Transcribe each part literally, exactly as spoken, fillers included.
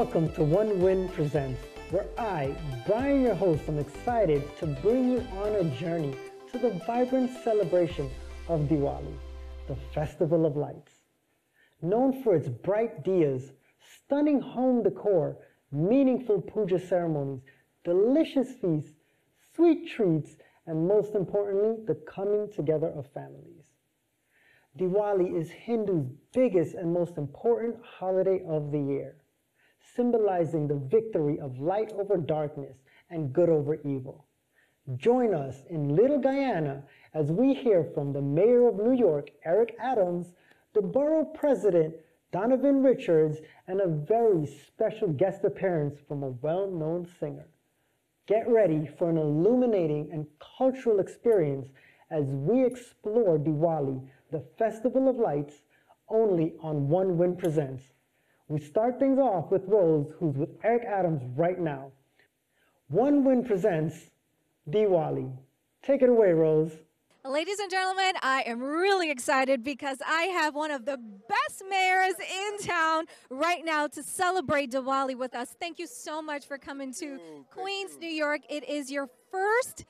Welcome to OneWin Presents, where I, Brian, your host, am excited to bring you on a journey to the vibrant celebration of Diwali, the Festival of Lights. Known for its bright diyas, stunning home decor, meaningful puja ceremonies, delicious feasts, sweet treats, and most importantly, the coming together of families. Diwali is Hindus' biggest and most important holiday of the year, symbolizing the victory of light over darkness and good over evil. Join us in Little Guyana as we hear from the Mayor of New York, Eric Adams, the Borough President, Donovan Richards, and a very special guest appearance from a well-known singer. Get ready for an illuminating and cultural experience as we explore Diwali, the Festival of Lights, only on OneWin Presents. We start things off with Rose, who's with Eric Adams right now. OneWin Presents Diwali. Take it away, Rose. Ladies and gentlemen, I am really excited because I have one of the best mayors in town right now to celebrate Diwali with us. Thank you so much for coming to oh, Queens, New York. It is your first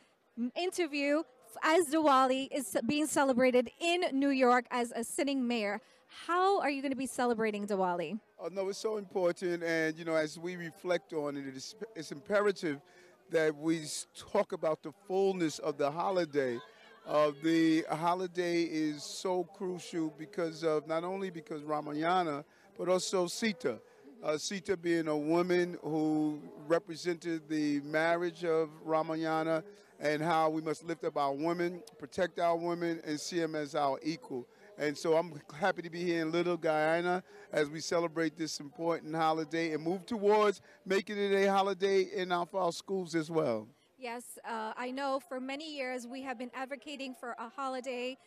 interview as Diwali is being celebrated in New York as a sitting mayor. How are you going to be celebrating Diwali? Oh, no, it's so important. And, you know, as we reflect on it, it is, it's imperative that we talk about the fullness of the holiday. Uh, the holiday is so crucial because of not only because Ramayana, but also Sita. Uh, Sita being a woman who represented the marriage of Ramayana and how we must lift up our women, protect our women, and see them as our equal. And so I'm happy to be here in Little Guyana as we celebrate this important holiday and move towards making it a holiday in our, our schools as well. Yes, uh, I know for many years we have been advocating for a holiday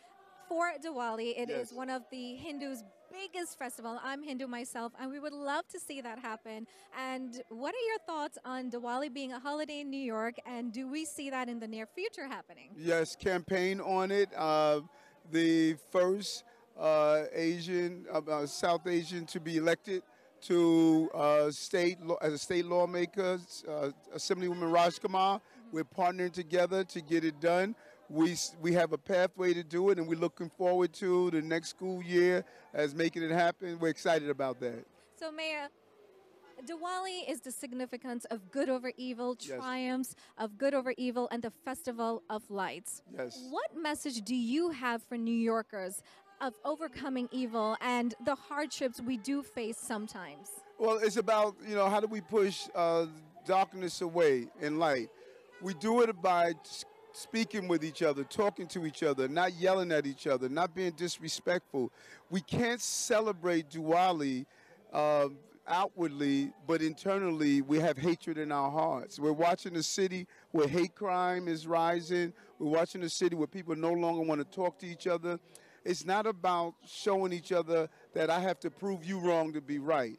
for Diwali. It yes. is one of the Hindus' biggest festival. I'm Hindu myself, and we would love to see that happen. And what are your thoughts on Diwali being a holiday in New York, and do we see that in the near future happening? Yes, campaign on it. Uh, The first uh, Asian, uh, South Asian to be elected to uh, state as a state lawmaker, uh, Assemblywoman Rajkumar. We're partnering together to get it done. We we have a pathway to do it, and we're looking forward to the next school year as making it happen. We're excited about that. So, Mayor, Diwali is the significance of good over evil, yes. triumphs of good over evil, and the Festival of Lights. Yes. What message do you have for New Yorkers of overcoming evil and the hardships we do face sometimes? Well, it's about, you know, how do we push uh, darkness away in light? We do it by speaking with each other, talking to each other, not yelling at each other, not being disrespectful. We can't celebrate Diwali uh, outwardly, but internally we have hatred in our hearts. We're watching a city where hate crime is rising. We're watching a city where people no longer want to talk to each other. It's not about showing each other that I have to prove you wrong to be right.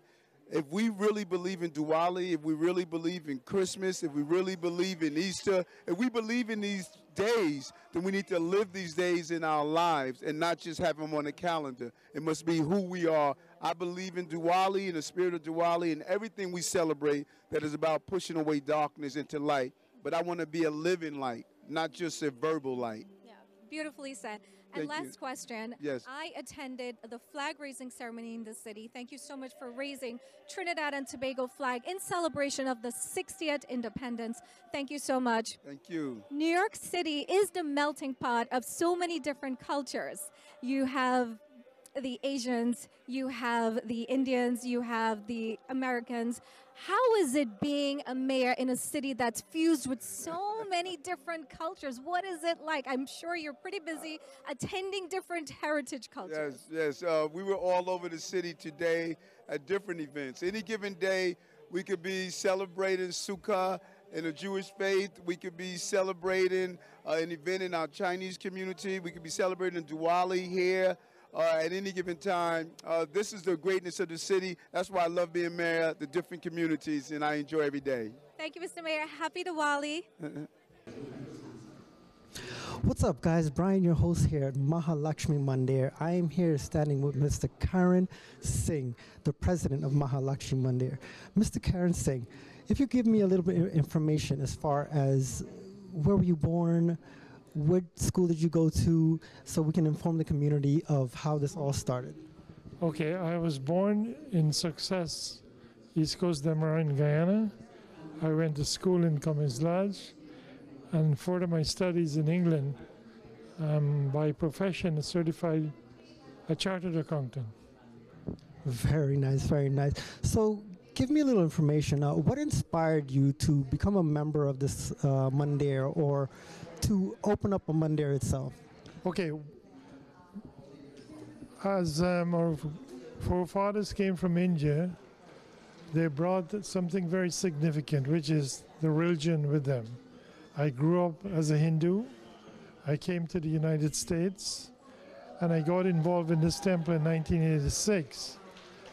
If we really believe in Diwali, if we really believe in Christmas, if we really believe in Easter, if we believe in these days, then we need to live these days in our lives and not just have them on a calendar. It must be who we are. I believe in Diwali, in the spirit of Diwali, and everything we celebrate that is about pushing away darkness into light. But I want to be a living light, not just a verbal light. Yeah, beautifully said. And Thank last you. question, yes. I attended the flag raising ceremony in the city. Thank you so much for raising Trinidad and Tobago flag in celebration of the sixtieth independence. Thank you so much. Thank you. New York City is the melting pot of so many different cultures. You have the Asians, you have the Indians, you have the Americans. How is it being a mayor in a city that's fused with so many different cultures? What is it like? I'm sure you're pretty busy attending different heritage cultures. Yes, yes. Uh, we were all over the city today at different events. Any given day, we could be celebrating Sukkah in the Jewish faith. We could be celebrating uh, an event in our Chinese community. We could be celebrating Diwali here. Uh, at any given time. Uh, this is the greatness of the city. That's why I love being mayor, the different communities, and I enjoy every day. Thank you, Mister Mayor. Happy Diwali. What's up, guys? Brian, your host here at Mahalakshmi Mandir. I am here standing with Mister Karan Singh, the president of Mahalakshmi Mandir. Mister Karan Singh, if you give me a little bit of information as far as where were you born, what school did you go to, so we can inform the community of how this all started. Okay, I was born in Success, East Coast Damarin, Guyana. I went to school in Cummins Lodge and further my studies in England. Um, by profession, a certified, a chartered accountant. Very nice, very nice. So give me a little information. Uh, what inspired you to become a member of this uh, Mandir, or to open up a Mandir itself? Okay. As um, our forefathers came from India, they brought something very significant, which is the religion with them. I grew up as a Hindu. I came to the United States and I got involved in this temple in nineteen eighty-six.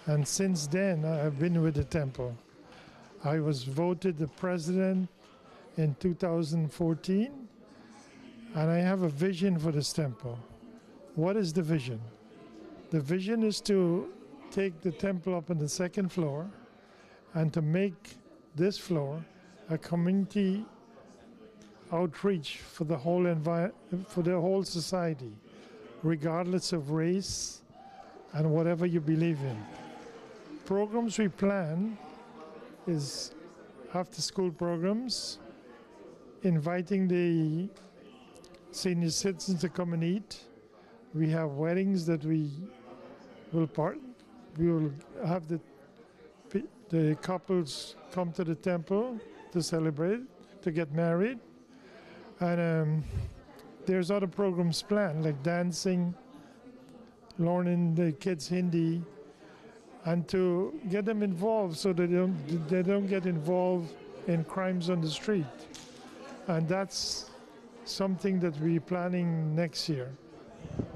And since then, I've been with the temple. I was voted the president in two thousand fourteen, and I have a vision for this temple. What is the vision? The vision is to take the temple up on the second floor and to make this floor a community outreach for the whole envi for the whole society, regardless of race and whatever you believe in. Programs we plan is after-school programs, inviting the senior citizens to come and eat. We have weddings that we will part. We will have the the couples come to the temple to celebrate, to get married. And um, there's other programs planned, like dancing, learning the kids Hindi, and to get them involved so that they don't, they don't get involved in crimes on the street. And that's something that we're planning next year.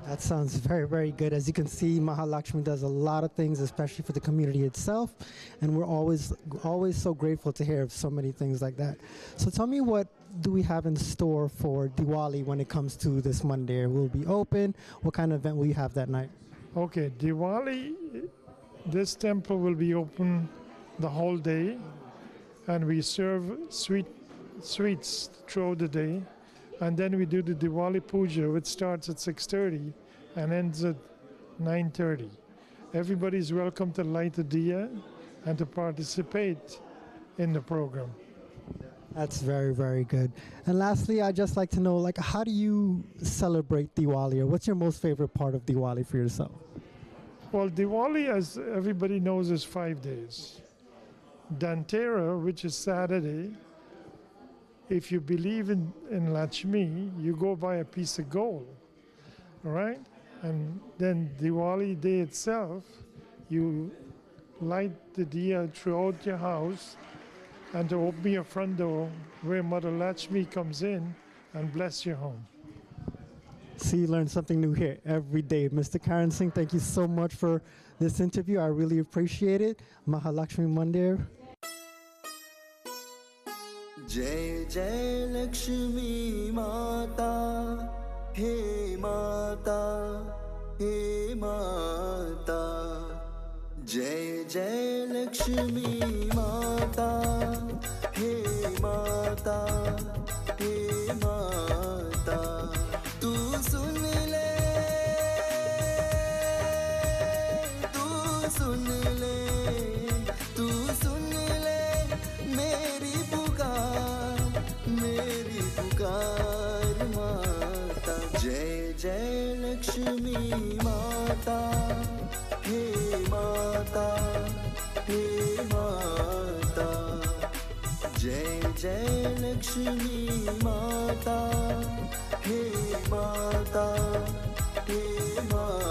That sounds very, very good. As you can see, Mahalakshmi does a lot of things, especially for the community itself. And we're always, always so grateful to hear of so many things like that. So tell me, what do we have in store for Diwali when it comes to this Mandir? Will it be open? What kind of event will you have that night? Okay, Diwali, this temple will be open the whole day. And we serve sweet, sweets throughout the day. And then we do the Diwali Puja, which starts at six thirty and ends at nine thirty. Everybody's welcome to light a diya and to participate in the program. That's very, very good. And lastly, I'd just like to know, like, how do you celebrate Diwali, or what's your most favorite part of Diwali for yourself? Well, Diwali, as everybody knows, is five days. Dantera, which is Saturday, if you believe in, in Lakshmi, you go buy a piece of gold, all right? And then Diwali day itself, you light the diya throughout your house and to open your front door where Mother Lakshmi comes in and bless your home. See, you learn something new here every day. Mister Karan Singh, thank you so much for this interview. I really appreciate it. Mahalakshmi Mandir. Jai Jai Lakshmi Mata, He Mata, He Mata. Jai Jai Lakshmi Mata, He Mata, He Mata. Tu sun le, tu sun le, tu sun le, meri pukaar, meri pukaar mata. Jai Jai Lakshmi Mata, He Mata, He Mata. Jai Jai Lakshmi Mata, He Mata, He Mata.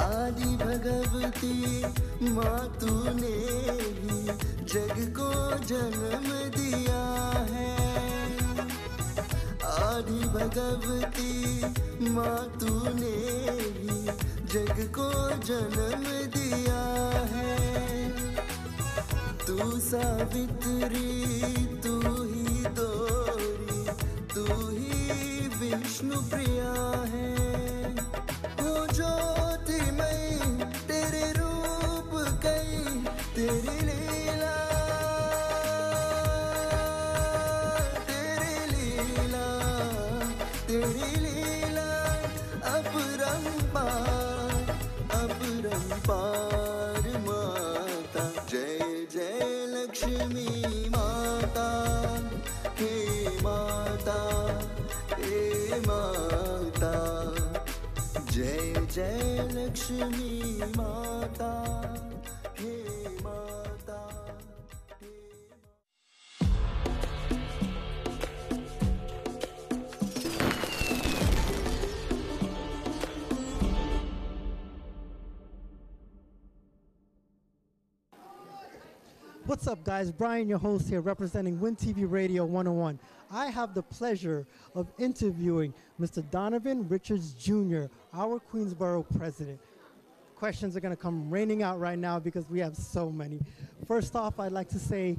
I आदि भगवती माँ तूने ही जग को जन्म दिया है। आदि भगवती माँ तूने ही जग को जन्म दिया है। तू सावित्री तू ही दोरी तू ही विष्णु प्रिया है। What's up, guys? Brian, your host here, representing Win T V Radio one oh one. I have the pleasure of interviewing Mister Donovan Richards Junior, our Queensborough president. Questions are going to come raining out right now because we have so many. First off, I'd like to say,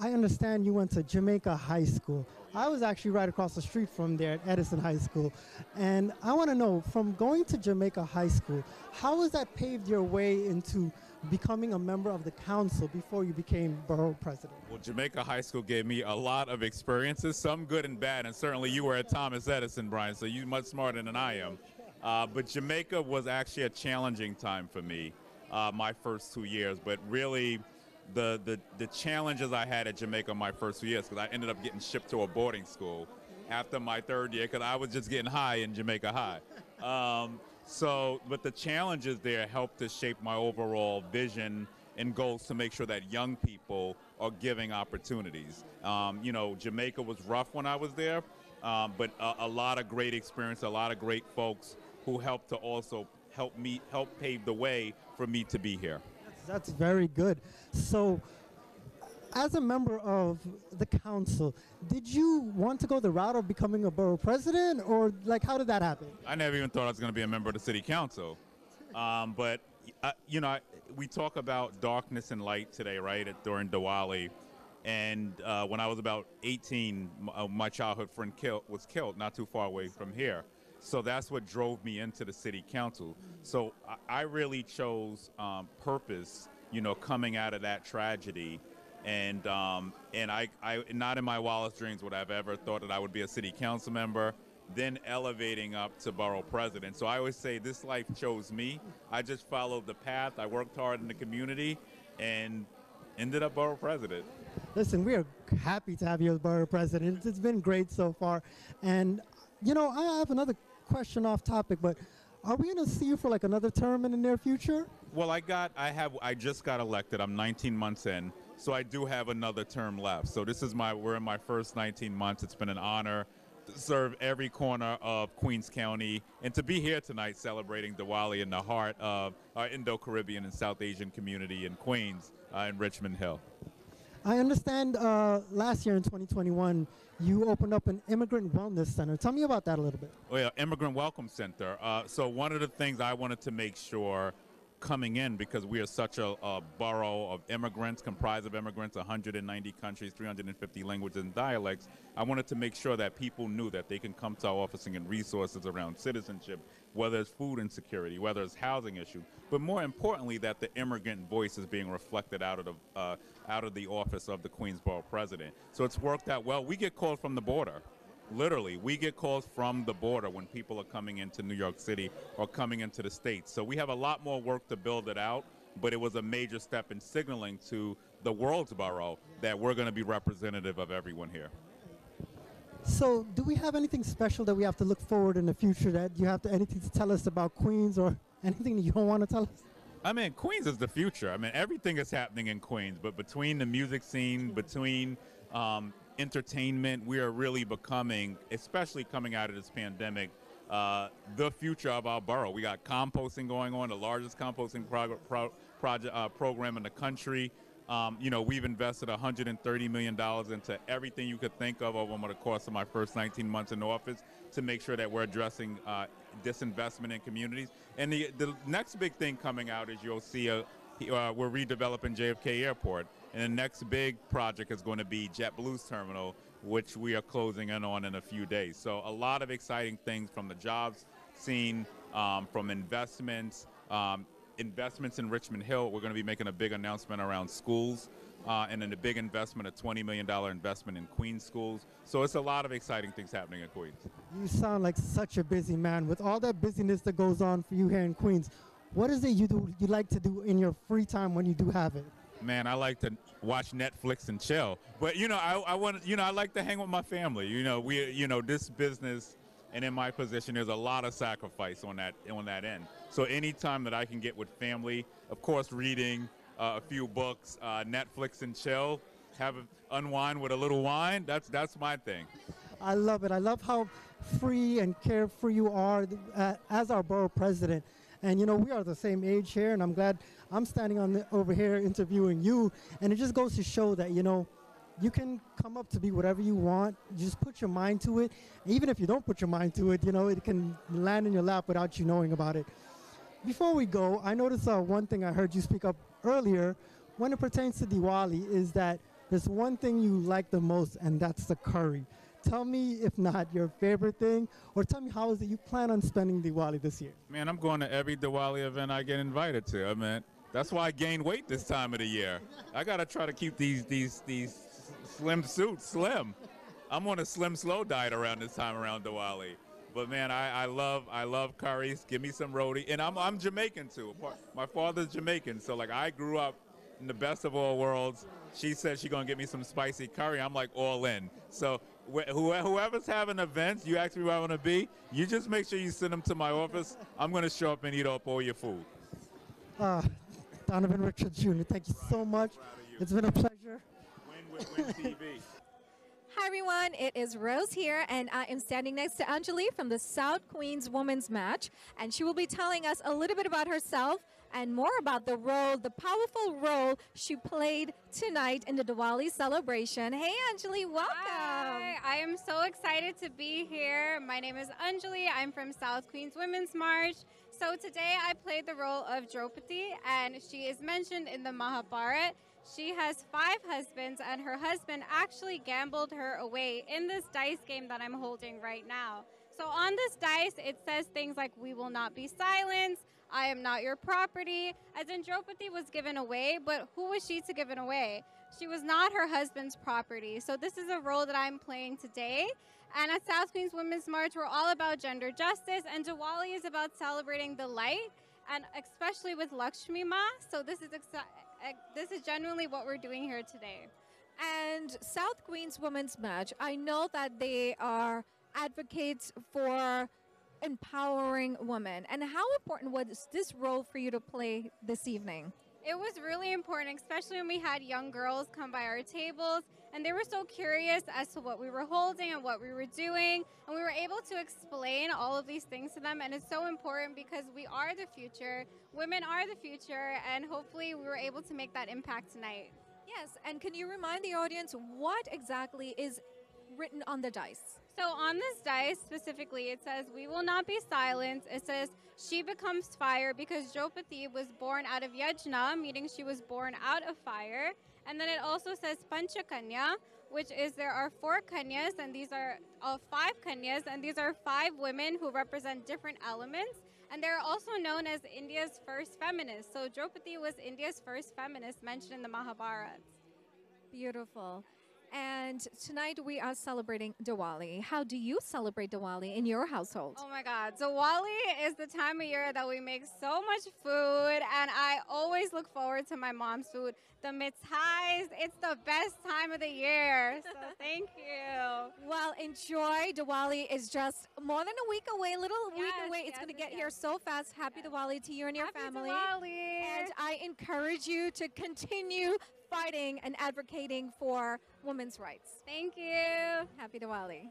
I understand you went to Jamaica High School. I was actually right across the street from there at Edison High School. And I want to know, from going to Jamaica High School, how has that paved your way into becoming a member of the council before you became borough president? Well, Jamaica High School gave me a lot of experiences, some good and bad, and certainly you were at Thomas Edison, Brian, so you're much smarter than I am. Uh, but Jamaica was actually a challenging time for me, uh, my first two years, but really the, the, the challenges I had at Jamaica my first two years, because I ended up getting shipped to a boarding school after my third year, because I was just getting high in Jamaica High. Um, So, but the challenges there helped to shape my overall vision and goals to make sure that young people are giving opportunities. Um, you know, Jamaica was rough when I was there, um, but a, a lot of great experience, a lot of great folks who helped to also help me, help pave the way for me to be here. That's, that's very good. So, as a member of the council, did you want to go the route of becoming a borough president, or like how did that happen? I never even thought I was going to be a member of the city council. Um, but, uh, you know, I, we talk about darkness and light today, right, at, during Diwali. And uh, when I was about eighteen, uh, my childhood friend kill, was killed not too far away from here. So that's what drove me into the city council. So I, I really chose um, purpose, you know, coming out of that tragedy. And um, and I, I not in my wildest dreams would I have ever thought that I would be a city council member, then elevating up to borough president. So I always say this life chose me. I just followed the path. I worked hard in the community and ended up borough president. Listen, we are happy to have you as borough president. It's been great so far. And, you know, I have another question off topic, but are we going to see you for like another term in the near future? Well, I got I have I just got elected. I'm nineteen months in. So I do have another term left. So this is my, we're in my first nineteen months. It's been an honor to serve every corner of Queens County and to be here tonight celebrating Diwali in the heart of our Indo-Caribbean and South Asian community in Queens, uh, in Richmond Hill. I understand uh, last year in twenty twenty-one, you opened up an immigrant wellness center. Tell me about that a little bit. Oh yeah, Immigrant Welcome Center. Uh, so one of the things I wanted to make sure coming in, because we are such a, a borough of immigrants, comprised of immigrants, one hundred ninety countries, three hundred fifty languages and dialects, I wanted to make sure that people knew that they can come to our office and get resources around citizenship, whether it's food insecurity, whether it's housing issues, but more importantly, that the immigrant voice is being reflected out of the, uh, out of the office of the Queensborough president. So it's worked out well. We get calls from the border. Literally, we get calls from the border when people are coming into New York City or coming into the States. So we have a lot more work to build it out, but it was a major step in signaling to the world's borough that we're going to be representative of everyone here. So do we have anything special that we have to look forward in the future, that you have to, anything to tell us about Queens or anything that you don't want to tell us? I mean, Queens is the future. I mean, everything is happening in Queens, but between the music scene, between um, entertainment, we are really becoming, especially coming out of this pandemic, uh, the future of our borough. We got composting going on, the largest composting prog pro project, uh, program in the country. Um, you know, we've invested one hundred thirty million dollars into everything you could think of over the course of my first nineteen months in office to make sure that we're addressing uh, disinvestment in communities. And the, the next big thing coming out is you'll see a, uh, we're redeveloping J F K Airport. And the next big project is going to be JetBlue's terminal, which we are closing in on in a few days. So a lot of exciting things from the jobs scene, um, from investments, um, investments in Richmond Hill. We're going to be making a big announcement around schools, uh, and then a big investment, a twenty million dollar investment in Queens schools. So it's a lot of exciting things happening in Queens. You sound like such a busy man. With all that busyness that goes on for you here in Queens, what is it you do you like to do in your free time when you do have it? Man, I like to watch Netflix and chill. But you know, I, I want you know I like to hang with my family. You know, we you know this business. And in my position, there's a lot of sacrifice on that on that end. So any time that I can get with family, of course, reading uh, a few books, uh, Netflix and chill, have a, unwind with a little wine. That's that's my thing. I love it. I love how free and carefree you are uh, as our borough president. And you know, we are the same age here, and I'm glad I'm standing on the, over here interviewing you. And it just goes to show that you know. You can come up to be whatever you want. You just put your mind to it. Even if you don't put your mind to it, you know, it can land in your lap without you knowing about it. Before we go, I noticed uh, one thing I heard you speak up earlier when it pertains to Diwali is that there's one thing you like the most, and that's the curry. Tell me, if not your favorite thing, or tell me how is it you plan on spending Diwali this year? Man, I'm going to every Diwali event I get invited to. I mean, that's why I gained weight this time of the year. I got to try to keep these, these, these, slim suit, slim. I'm on a slim slow diet around this time around Diwali. But man, I, I love I love curries. Give me some roti. And I'm I'm Jamaican too. My father's Jamaican, so like I grew up in the best of all worlds. She said she's gonna get me some spicy curry. I'm like all in. So wh wh whoever's having events, you ask me where I want to be. You just make sure you send them to my office. I'm gonna show up and eat up all your food. Uh, Donovan Richards Junior, thank you so much. You. It's been a pleasure. Win T V. Hi everyone, it is Rose here and I am standing next to Anjali from the South Queens Women's Match, and she will be telling us a little bit about herself and more about the role, the powerful role she played tonight in the Diwali celebration. Hey Anjali, welcome. Hi, I am so excited to be here. My name is Anjali, I'm from South Queens Women's March. So today I played the role of Draupadi, and she is mentioned in the Mahabharat. She has five husbands, and her husband actually gambled her away in this dice game that I'm holding right now. So on this dice, it says things like, "We will not be silenced," "I am not your property," as in Draupadi was given away, but who was she to give it away? She was not her husband's property. So this is a role that I'm playing today. And at South Queens Women's March, we're all about gender justice, and Diwali is about celebrating the light, and especially with Lakshmi Ma. So this is exciting. This is genuinely what we're doing here today. And South Queens Women's Match, I know that they are advocates for empowering women. And how important was this role for you to play this evening? It was really important, especially when we had young girls come by our tables, and they were so curious as to what we were holding and what we were doing, and we were able to explain all of these things to them. And it's so important because we are the future, women are the future, and hopefully we were able to make that impact tonight. Yes, and can you remind the audience what exactly is written on the dice? So on this dice specifically, it says, "We will not be silenced." It says, "She becomes fire," because Draupadi was born out of Yajna, meaning she was born out of fire. And then it also says Panchakanya, which is there are four Kanyas, and these are uh, five Kanyas, and these are five women who represent different elements. And they're also known as India's first feminists. So Draupadi was India's first feminist mentioned in the Mahabharat. Beautiful. And tonight we are celebrating Diwali. How do you celebrate Diwali in your household? Oh my God, Diwali is the time of year that we make so much food, and I always look forward to my mom's food. The mithais, it's the best time of the year, so thank you. Well, enjoy. Diwali is just more than a week away, a little yes, week away. Yes, it's gonna yes, get yes. here so fast. Happy yes. Diwali to you and your Happy family. Diwali. And I encourage you to continue fighting and advocating for women's rights. Thank you. Happy Diwali.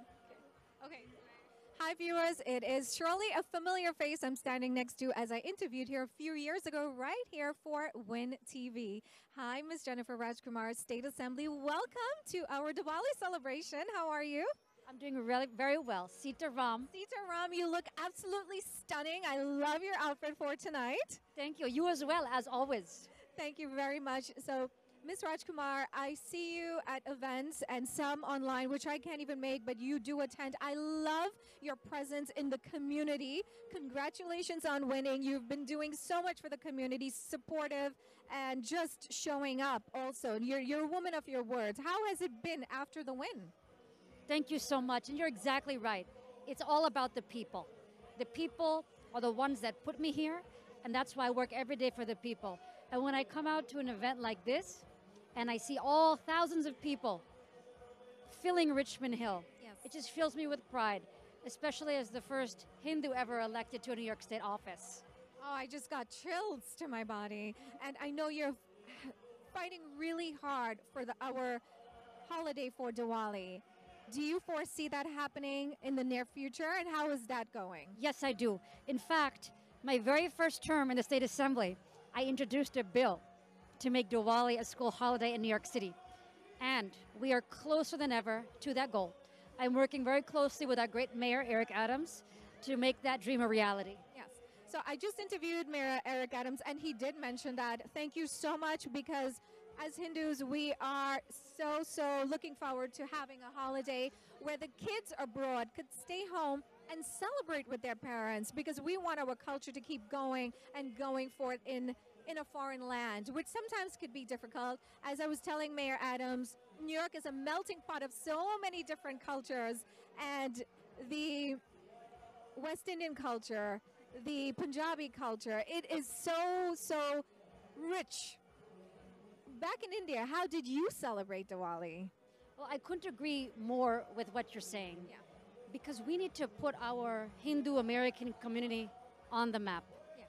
Okay. Okay. Hi viewers, it is surely a familiar face I'm standing next to as I interviewed here a few years ago right here for Win T V. Hi, Miz Jennifer Rajkumar, State Assembly. Welcome to our Diwali celebration. How are you? I'm doing really very well. Sita Ram. Sita Ram, you look absolutely stunning. I love your outfit for tonight. Thank you. You as well, as always. Thank you very much. So, Miz Rajkumar, I see you at events and some online, which I can't even make, but you do attend. I love your presence in the community. Congratulations on winning. You've been doing so much for the community, supportive, and just showing up also. You're, you're a woman of your words. How has it been after the win? Thank you so much, and you're exactly right. It's all about the people. The people are the ones that put me here, and that's why I work every day for the people. And when I come out to an event like this, and I see all thousands of people filling Richmond Hill. Yes. It just fills me with pride, especially as the first Hindu ever elected to a New York State office. Oh, I just got chills to my body. And I know you're fighting really hard for the, our holiday for Diwali. Do you foresee that happening in the near future, and how is that going? Yes, I do. In fact, my very first term in the State Assembly, I introduced a bill to make Diwali a school holiday in New York City. And we are closer than ever to that goal. I'm working very closely with our great mayor, Eric Adams, to make that dream a reality. Yes. So I just interviewed Mayor Eric Adams, and he did mention that. Thank you so much, because as Hindus, we are so, so looking forward to having a holiday where the kids abroad could stay home and celebrate with their parents, because we want our culture to keep going and going forth in in a foreign land, which sometimes could be difficult. As I was telling Mayor Adams, New York is a melting pot of so many different cultures, and the West Indian culture, the Punjabi culture, it is so, so rich. Back in India, how did you celebrate Diwali? Well, I couldn't agree more with what you're saying. Yeah. Because we need to put our Hindu American community on the map. Yes.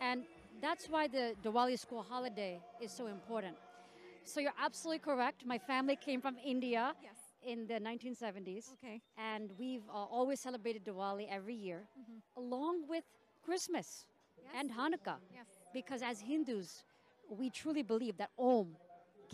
And that's why the Diwali school holiday is so important. So you're absolutely correct. My family came from India. Yes. In the nineteen seventies. Okay. And we've uh, always celebrated Diwali every year, mm-hmm. along with Christmas. Yes. And Hanukkah. Yes. Because as Hindus, we truly believe that Om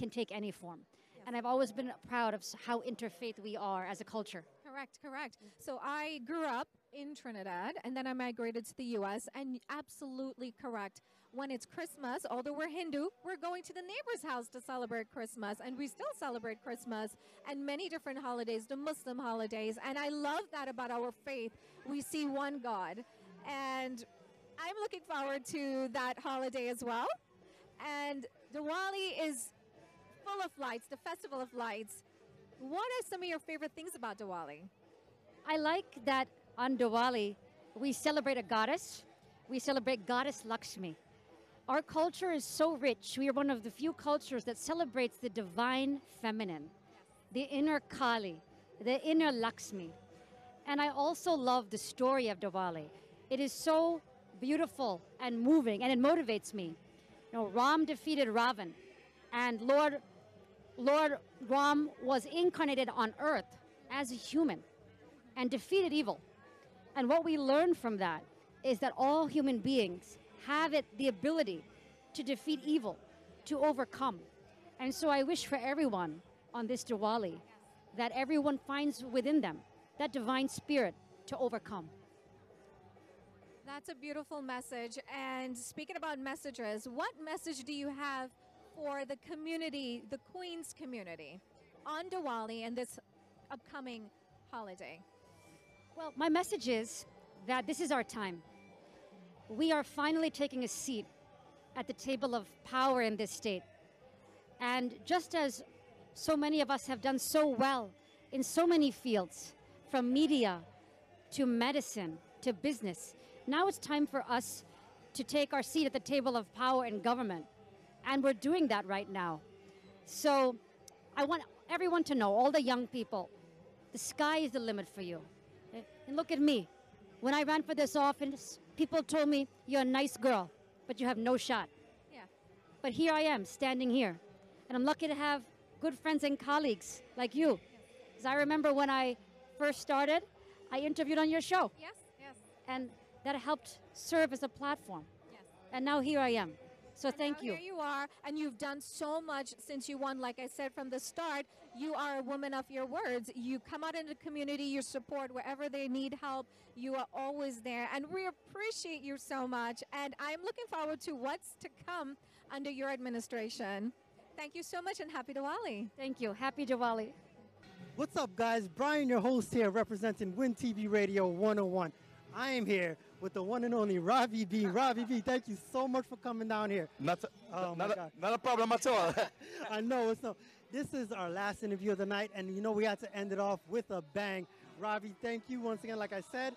can take any form. Yes. And I've always been proud of how interfaith we are as a culture. Correct, correct. So I grew up in Trinidad, and then I migrated to the U S, and absolutely correct. When it's Christmas, although we're Hindu, we're going to the neighbor's house to celebrate Christmas, and we still celebrate Christmas and many different holidays, the Muslim holidays, and I love that about our faith. We see one God, and I'm looking forward to that holiday as well. And Diwali is full of lights, the Festival of Lights. What are some of your favorite things about Diwali? I like that on Diwali, we celebrate a goddess. We celebrate Goddess Lakshmi. Our culture is so rich. We are one of the few cultures that celebrates the divine feminine, the inner Kali, the inner Lakshmi. And I also love the story of Diwali. It is so beautiful and moving, and it motivates me. You know, Ram defeated Ravan, and Lord, Lord Ram was incarnated on earth as a human and defeated evil. And what we learn from that is that all human beings have it, the ability to defeat evil, to overcome. And so I wish for everyone on this Diwali that everyone finds within them that divine spirit to overcome. That's a beautiful message. And speaking about messages, what message do you have for the community, the Queens community, on Diwali and this upcoming holiday? Well, my message is that this is our time. We are finally taking a seat at the table of power in this state. And just as so many of us have done so well in so many fields, from media to medicine to business, now it's time for us to take our seat at the table of power in government. And we're doing that right now. So I want everyone to know, all the young people, the sky is the limit for you. And look at me. When I ran for this office, people told me, you're a nice girl, but you have no shot. Yeah. But here I am, standing here. And I'm lucky to have good friends and colleagues like you. Because I remember when I first started, I interviewed on your show. Yes, yes. And that helped serve as a platform. Yes. And now here I am. So and thank you. Here you are, and you've done so much since you won. Like I said from the start, you are a woman of your words. You come out in the community, you support wherever they need help. You are always there, and we appreciate you so much. And I'm looking forward to what's to come under your administration. Thank you so much, and happy Diwali. Thank you. Happy Diwali. What's up, guys? Brian, your host here, representing Win T V Radio one oh one. I am here with the one and only Ravi B. Ravi B, thank you so much for coming down here. Not a, oh not, a, not a problem at all. I know it's not. This is our last interview of the night, and you know we had to end it off with a bang. Ravi, thank you once again. Like I said,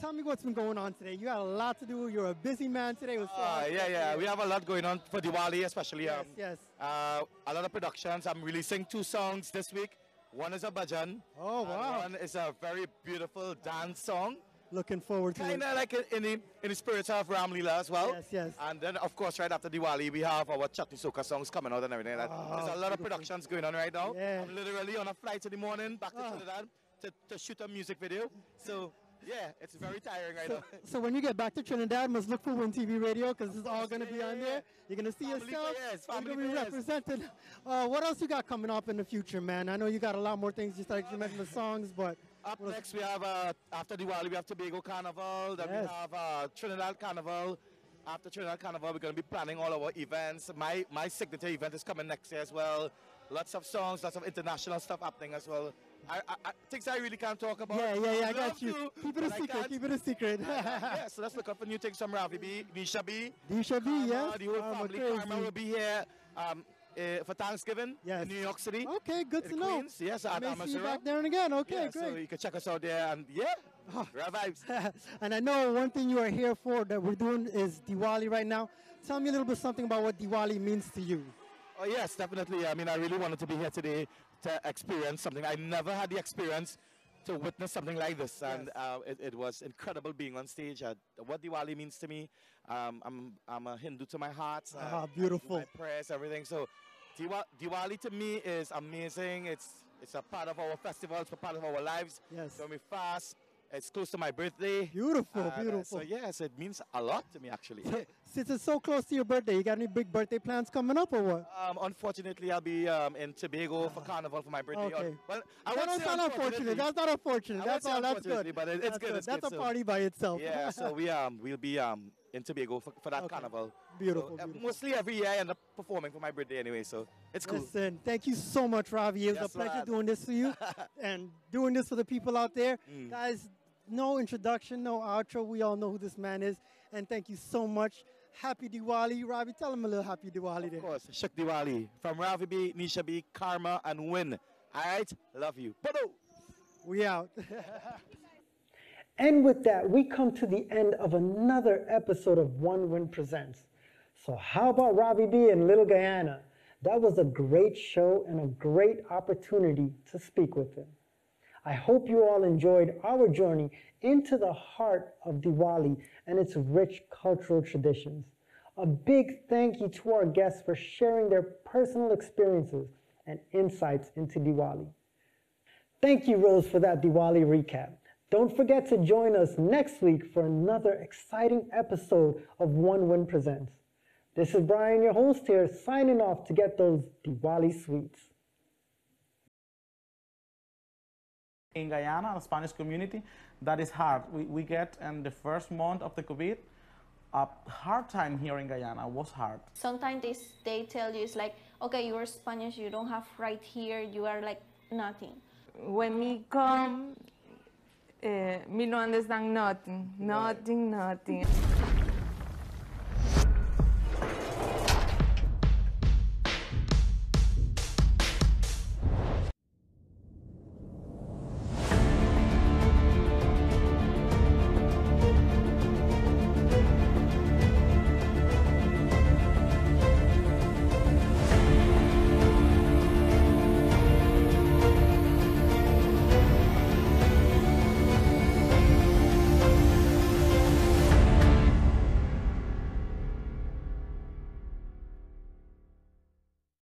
tell me what's been going on today. You had a lot to do. You're a busy man today. With uh, yeah, yeah. We have a lot going on for Diwali, especially. Yes, um, yes. Uh, a lot of productions. I'm releasing two songs this week. One is a bhajan. Oh, wow. One is a very beautiful dance song. Looking forward to it. Kind of like in the, in the spirit of Ramlila as well. Yes, yes. And then, of course, right after Diwali, we have our Chattu Soka songs coming out and everything. Like oh, that. There's a lot of productions going on right now. Yeah. I'm literally on a flight in the morning back to oh. Trinidad to, to shoot a music video. So, yeah, it's very tiring right so, now. So when you get back to Trinidad, must look for Win T V Radio because it's all going to yeah, be yeah, on yeah. there. You're going to see family yourself. Yes, you're going to be represented. Uh, what else you got coming up in the future, man? I know you got a lot more things, just like you mentioned the songs, but... Up next, we have, uh, after Diwali, we have Tobago Carnival, then yes. we have uh, Trinidad Carnival. After Trinidad Carnival, we're going to be planning all our events. My my signature event is coming next year as well. Lots of songs, lots of international stuff happening as well. I, I, I, things I really can't talk about. Yeah, yeah, yeah, I, I got you. To, keep it a secret, keep it a secret. Yeah, so let's look up for new things from Ravi B, Nisha B. Nisha B, Karma, yes. The whole family, oh, Karma will be here. Um, Uh, for Thanksgiving yes. in New York City. Okay, good to know. Queens. Yes, I may see you back there and again. Okay, yeah, great. So you can check us out there and yeah, oh. vibes. And I know one thing you are here for that we're doing is Diwali right now. Tell me a little bit something about what Diwali means to you. Oh yes, definitely. I mean, I really wanted to be here today to experience something. I never had the experience to witness something like this. Yes. And uh, it, it was incredible being on stage. Uh, what Diwali means to me, um, I'm, I'm a Hindu to my heart. Uh, ah, beautiful. My prayers, everything. So Diwa Diwali to me is amazing. It's, it's a part of our festival. It's a part of our lives. Yes. So we fast. It's close to my birthday. Beautiful, and, beautiful. Uh, so yes, it means a lot to me actually. So, since it's so close to your birthday, you got any big birthday plans coming up or what? Um, unfortunately, I'll be um, in Tobago uh, for Carnival for my birthday. Okay. Well, I that won't say not unfortunate. That's not unfortunate. I that's all. That's good. But it, it's that's good. good. It's that's good. a so, party by itself. Yeah. So we um we'll be um in Tobago for, for that okay. Carnival. Beautiful, so, uh, beautiful. Mostly every year I end up performing for my birthday anyway. So. It's cool. Listen, thank you so much, Ravi. It was yes, a pleasure man. doing this for you and doing this for the people out there. Mm. Guys, no introduction, no outro. We all know who this man is. And thank you so much. Happy Diwali. Ravi, tell him a little happy Diwali there. Of course. Shuk Diwali. From Ravi B, Nisha B, Karma, and Win. All right? Love you. Bodo! We out. And with that, we come to the end of another episode of OneWin Presents. So how about Ravi B and Little Guyana? That was a great show and a great opportunity to speak with him. I hope you all enjoyed our journey into the heart of Diwali and its rich cultural traditions. A big thank you to our guests for sharing their personal experiences and insights into Diwali. Thank you, Rose, for that Diwali recap. Don't forget to join us next week for another exciting episode of OneWin Presents. This is Brian, your host here, signing off to get those Diwali sweets. In Guyana, a Spanish community, that is hard. We, we get in the first month of the COVID, a hard time here in Guyana was hard. Sometimes they, they tell you, it's like, okay, you're Spanish, you don't have right here, you are like nothing. When we come, uh, me no understand nothing, nothing, nothing.